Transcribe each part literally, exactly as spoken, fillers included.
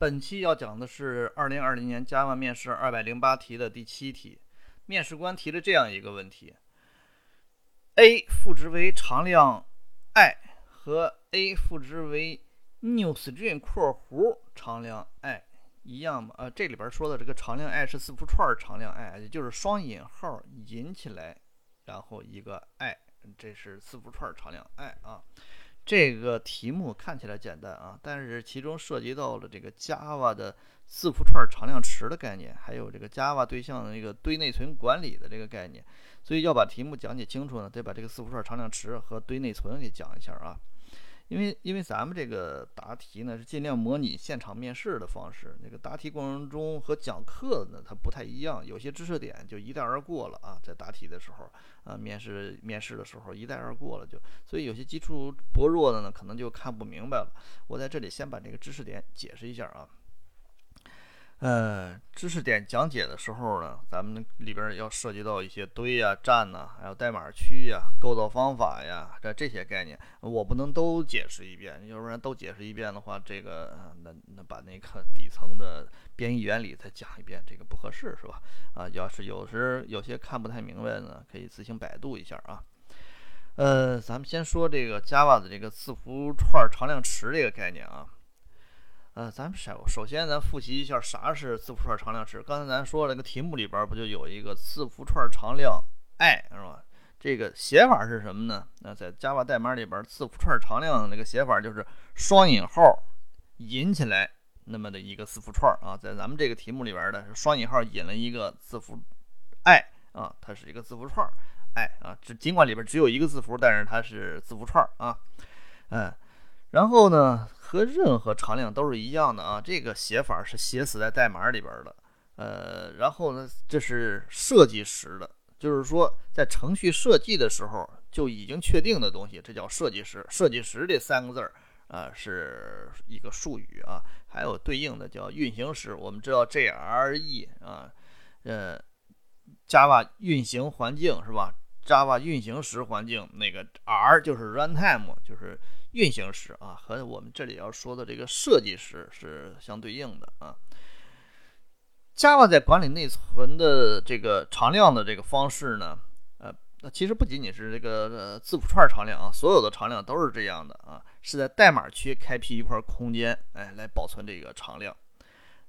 本期要讲的是二零二零年加万面试二百零八题的第七题，面试官提了这样一个问题 ：A 赋值为常量 i 和 A 赋值为 newstring 括弧常量 i 一样吗？呃，这里边说的这个常量 i 是字符串常量 i， 也就是双引号引起来，然后一个 i， 这是字符串常量 i 啊。这个题目看起来简单啊，但是其中涉及到了这个 Java 的字符串常量池的概念，还有这个 Java 对象的这个堆内存管理的这个概念，所以要把题目讲解清楚呢，得把这个字符串常量池和堆内存给讲一下啊。因为因为咱们这个答题呢是尽量模拟现场面试的方式，那个答题过程中和讲课呢它不太一样，有些知识点就一带而过了啊，在答题的时候啊，面试面试的时候一带而过了就，所以有些基础薄弱的呢可能就看不明白了。我在这里先把这个知识点解释一下啊。呃，知识点讲解的时候呢，咱们里边要涉及到一些堆啊、站啊，还有代码区啊、构造方法呀，这这些概念，我不能都解释一遍，要不然都解释一遍的话，这个那那把那个底层的编译原理再讲一遍，这个不合适是吧？啊，要是有时有些看不太明白呢，可以自行百度一下啊。呃，咱们先说这个 Java 的这个字符串常量池这个概念啊。呃，咱们首首先咱复习一下啥是字符串常量池。刚才咱说了，这个题目里边不就有一个字符串常量 i 是吧？这个写法是什么呢？那在 Java 代码里边，字符串常量这个写法就是双引号引起来那么的一个字符串啊。在咱们这个题目里边的是双引号引了一个字符 i 啊，它是一个字符串 i 啊，只尽管里边只有一个字符，但是它是字符串啊，嗯。然后呢，和任何常量都是一样的啊，这个写法是写死在代码里边的。呃，然后呢，这是设计时的，就是说在程序设计的时候就已经确定的东西，这叫设计时。设计时这三个字儿啊，是一个术语啊，还有对应的叫运行时，我们知道 J R E 啊，呃 ，Java 运行环境是吧？Java 运行时环境，那个 R 就是 runtime， 就是运行时啊，和我们这里要说的这个设计时是相对应的啊。Java 在管理内存的这个常量的这个方式呢，呃，其实不仅仅是这个、呃、字符串常量啊，所有的常量都是这样的啊，是在代码区开辟一块空间，哎，来保存这个常量。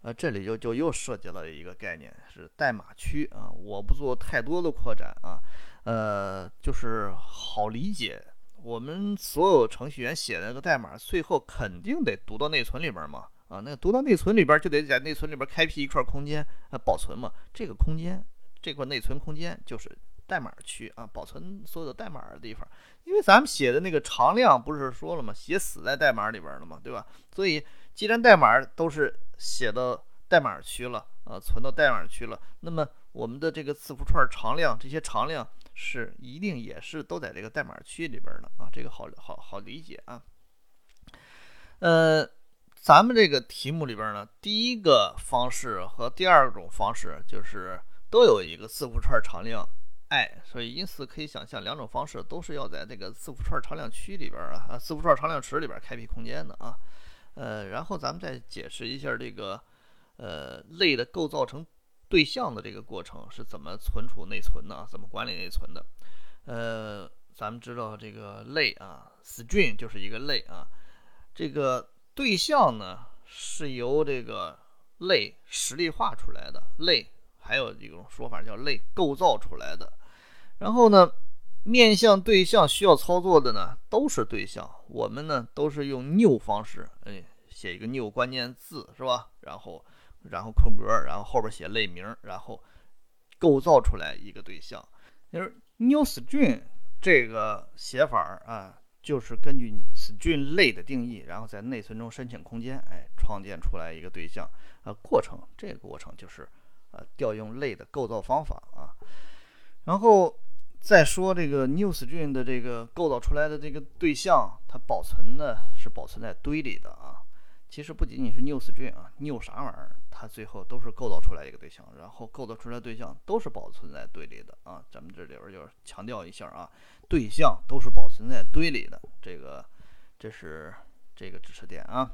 呃，这里就就又涉及了一个概念，是代码区啊，我不做太多的扩展啊。呃，就是好理解，我们所有程序员写的那个代码，最后肯定得读到内存里边嘛，啊，那读到内存里边就得在内存里边开辟一块空间，啊，保存嘛，这个空间，这块内存空间就是代码区啊，保存所有的代码的地方，因为咱们写的那个常量不是说了嘛，写死在代码里边了嘛，对吧？所以既然代码都是写到代码区了，啊，存到代码区了，那么我们的这个字符串常量，这些常量。是一定也是都在这个代码区里边的啊，这个好好好理解啊。呃，咱们这个题目里边呢，第一个方式和第二种方式就是都有一个字符串常量 i， 所以因此可以想象两种方式都是要在这个字符串常量区里边啊，字符串常量池里边开辟空间的啊。呃，然后咱们再解释一下这个呃类的构造成对象的这个过程是怎么存储内存的，怎么管理内存的。呃，咱们知道这个类啊 ，string 就是一个类啊。这个对象呢是由这个类实例化出来的，类还有一种说法叫类构造出来的。然后呢，面向对象需要操作的呢都是对象，我们呢都是用 new 方式，哎，写一个 new 关键字是吧？然后。然后空格，然后后边写类名，然后构造出来一个对象。就是 newstring 这个写法啊，就是根据 string 类的定义，然后在内存中申请空间，哎，创建出来一个对象。呃，过程这个过程就是呃调用类的构造方法啊。然后再说这个 newstring 的这个构造出来的这个对象，它保存的是保存在堆里的啊。其实不仅仅是 newstring 啊 ，new 啥玩意儿，它最后都是构造出来一个对象，然后构造出来的对象都是保存在堆里的啊。咱们这里边就是强调一下啊，对象都是保存在堆里的，这个这是这个知识点啊。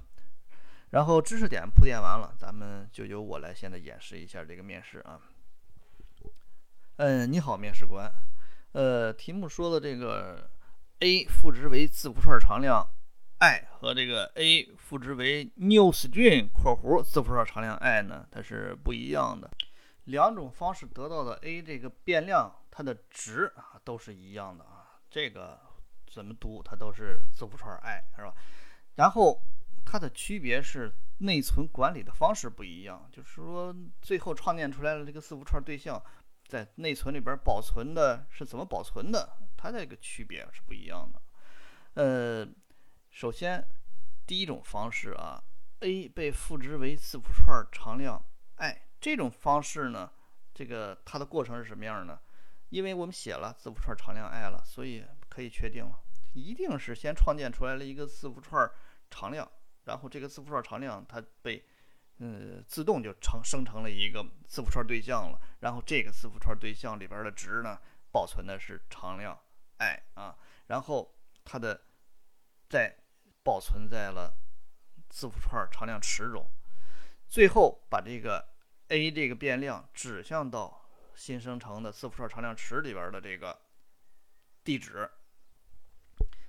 然后知识点铺垫完了，咱们就由我来现在演示一下这个面试啊。嗯，你好，面试官。呃，题目说的这个 A 赋值为字符串常量 i 和这个 A 赋值为 new string（ 括弧字符串常量 i） 呢，它是不一样的。两种方式得到的 A 这个变量，它的值啊都是一样的啊，这个怎么读它都是字符串 i， 是吧？然后它的区别是内存管理的方式不一样，就是说最后创建出来的这个字符串对象在内存里边保存的是怎么保存的，它这个区别是不一样的。呃，首先第一种方式啊 ，A 被赋值为字符串常量 i。这种方式呢，这个它的过程是什么样呢？因为我们写了字符串常量 i 了，所以可以确定了，一定是先创建出来了一个字符串常量，然后这个字符串常量它被呃自动就成生成了一个字符串对象了，然后这个字符串对象里边的值呢保存的是常量 i 啊，然后它的再保存在了字符串常量池中，最后把这个A 这个变量指向到新生成的字符串常量池里边的这个地址，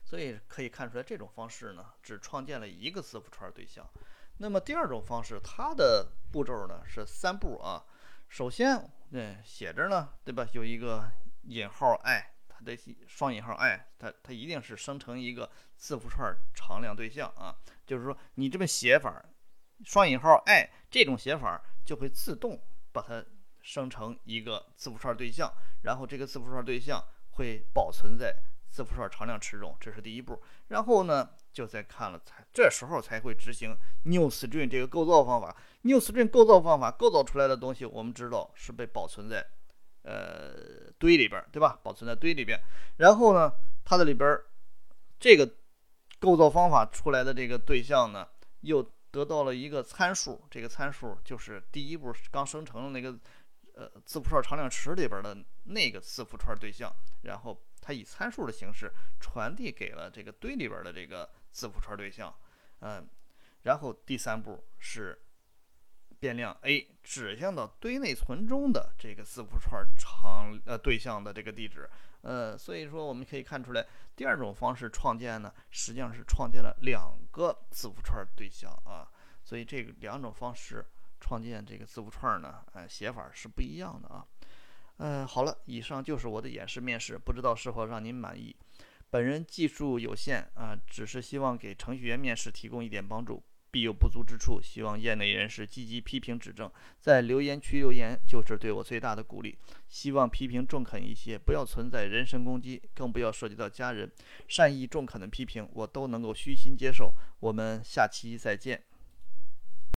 所以可以看出来这种方式呢只创建了一个字符串对象。那么第二种方式，它的步骤呢是三步啊。首先，嗯，写着呢，对吧？有一个引号 i， 它的双引号 i， 它它一定是生成一个字符串常量对象啊。就是说，你这么写法，双引号 i 这种写法，就会自动把它生成一个字符串对象，然后这个字符串对象会保存在字符串常量池中，这是第一步。然后呢，就再看了，才这时候才会执行 new string 这个构造方法。new string 构造方法构造出来的东西，我们知道是被保存在呃堆里边，对吧？保存在堆里边。然后呢，它的里边这个构造方法出来的这个对象呢，又得到了一个参数，这个参数就是第一步刚生成的那个呃字符串常量池里边的那个字符串对象，然后它以参数的形式传递给了这个堆里边的这个字符串对象，嗯，然后第三步是变量 A 指向到堆内存中的这个字符串常呃对象的这个地址，呃，所以说我们可以看出来，第二种方式创建呢，实际上是创建了两个字符串对象啊，所以这个两种方式创建这个字符串呢，呃，写法是不一样的啊。呃，好了，以上就是我的演示面试，不知道是否让您满意。本人技术有限啊，呃，只是希望给程序员面试提供一点帮助。必有不足之处，希望业内人士积极批评指正，在留言区留言就是对我最大的鼓励。希望批评中肯一些，不要存在人身攻击，更不要涉及到家人。善意中肯的批评，我都能够虚心接受。我们下期再见。